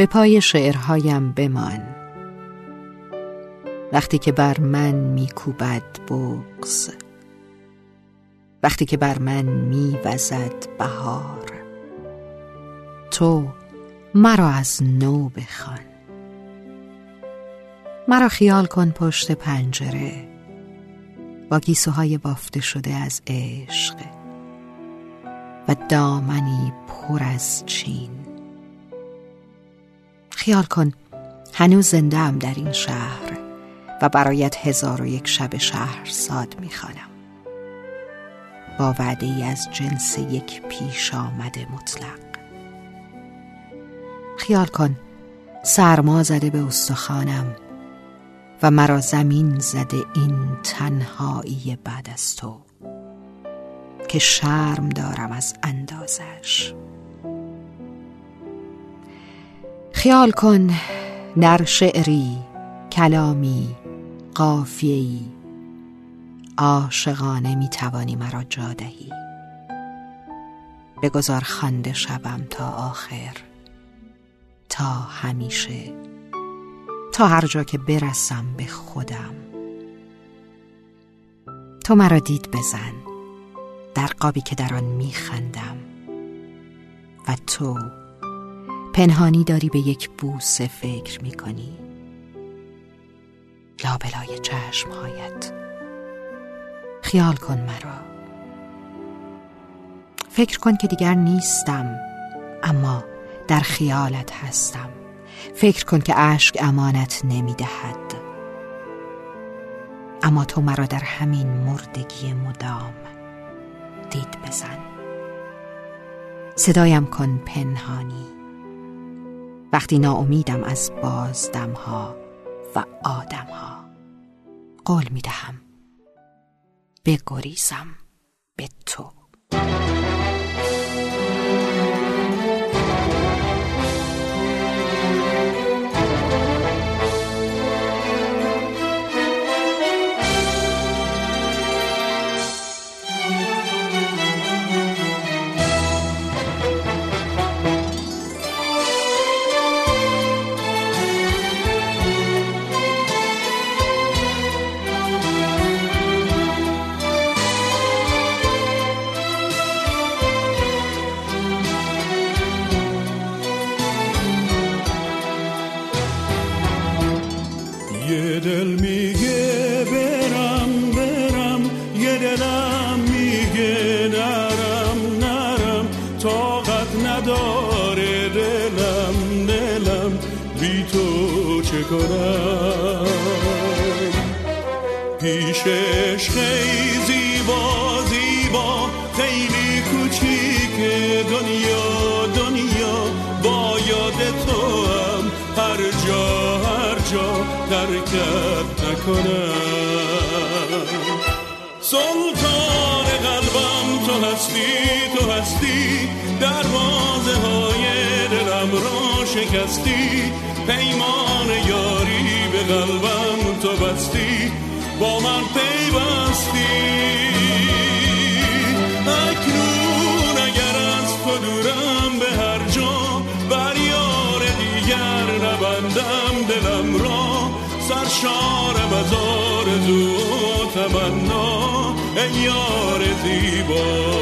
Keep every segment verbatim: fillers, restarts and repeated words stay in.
به پای شعرهایم بمان. وقتی که بر من میکوبد بغض، وقتی که بر من میوزد بهار، تو مرا از نو بخوان. مرا خیال کن پشت پنجره با گیسوهای بافته شده از عشق و دامنی پر از چین. خیال کن هنوز زنده ام در این شهر و برایت هزار و یک شب شهرزاد میخوانم، با وعده ای از جنس یک پیش آمده مطلق. خیال کن سرما زده به استخوانم و مرا زمین زده این تنهایی بعد از تو، که شرم دارم از اندازش. خیال کن در شعری، کلامی، قافیه‌ای عاشقانه می توانی مرا جا دهی. بگذار خنده شبم تا آخر، تا همیشه، تا هر جا که برسم به خودم. تو مرا دید بزن در قابی که در آن می خندم و تو پنهانی داری به یک بوسه فکر می کنی، لابلای چشمهایت. خیال کن مرا، فکر کن که دیگر نیستم اما در خیالت هستم. فکر کن که عشق امانت نمیدهد اما تو مرا در همین مردگی مدام دید بزن. صدایم کن پنهانی وقتی ناامیدم از بازدمها و آدمها. قول میدهم بگریزم به تو. یه دل میگه برم برم، یه دلم میگه نرم نرم، طاقت نداره دلم دلم بی تو چه کنم. پیشش خیلی زیبا زیبا، خیلی کوچیک دنیا دنیا، با یاد تو هم هر جا هر جا درکت نکنم. سلطان قلبم تو هستی تو هستی، دروازه های دلم را شکستی، پیمان یاری به قلبم تو بستی، با من پیوستی. اکنون اگر از تو دورم به هر جا، بر یار دیگر نبندم دلم را، سرشارم از آرزو و تمنا، ای یار زیبا.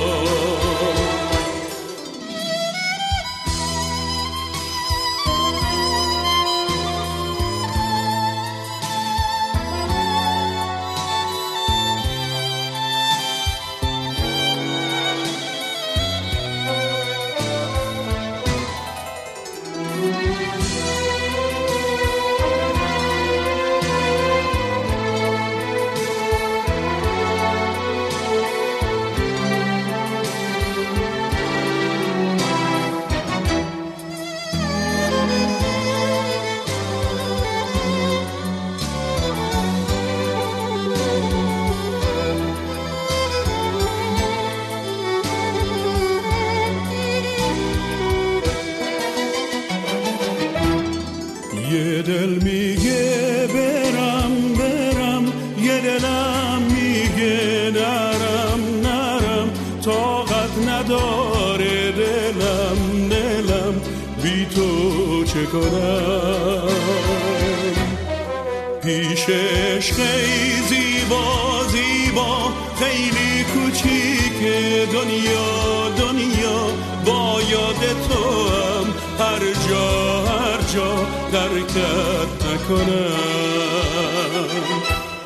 یه دل میگه برم برم، یه دلم میگه نرم نرم، طاقت نداره دلم دلم بی تو چه کنم پیش عشق زیبا زیبا خیلی کوچیک دنیا دنیا با یاد تو هم هر جا هر جا ترکت نکنم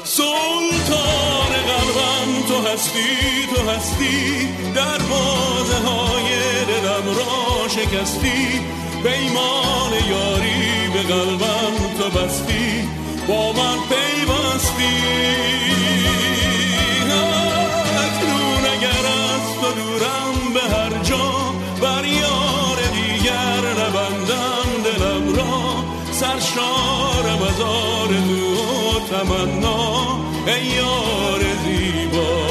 سلطان قلبم تو هستی تو هستی دروازه های دلم را شکستی پیمان یاری به قلبم تو بستی با من پیوستی اکنون اگر از تو دورم به هر جا بر یار دیگر نبندم دلم را سرشارم از آرزو و تمنا ای یار زیبا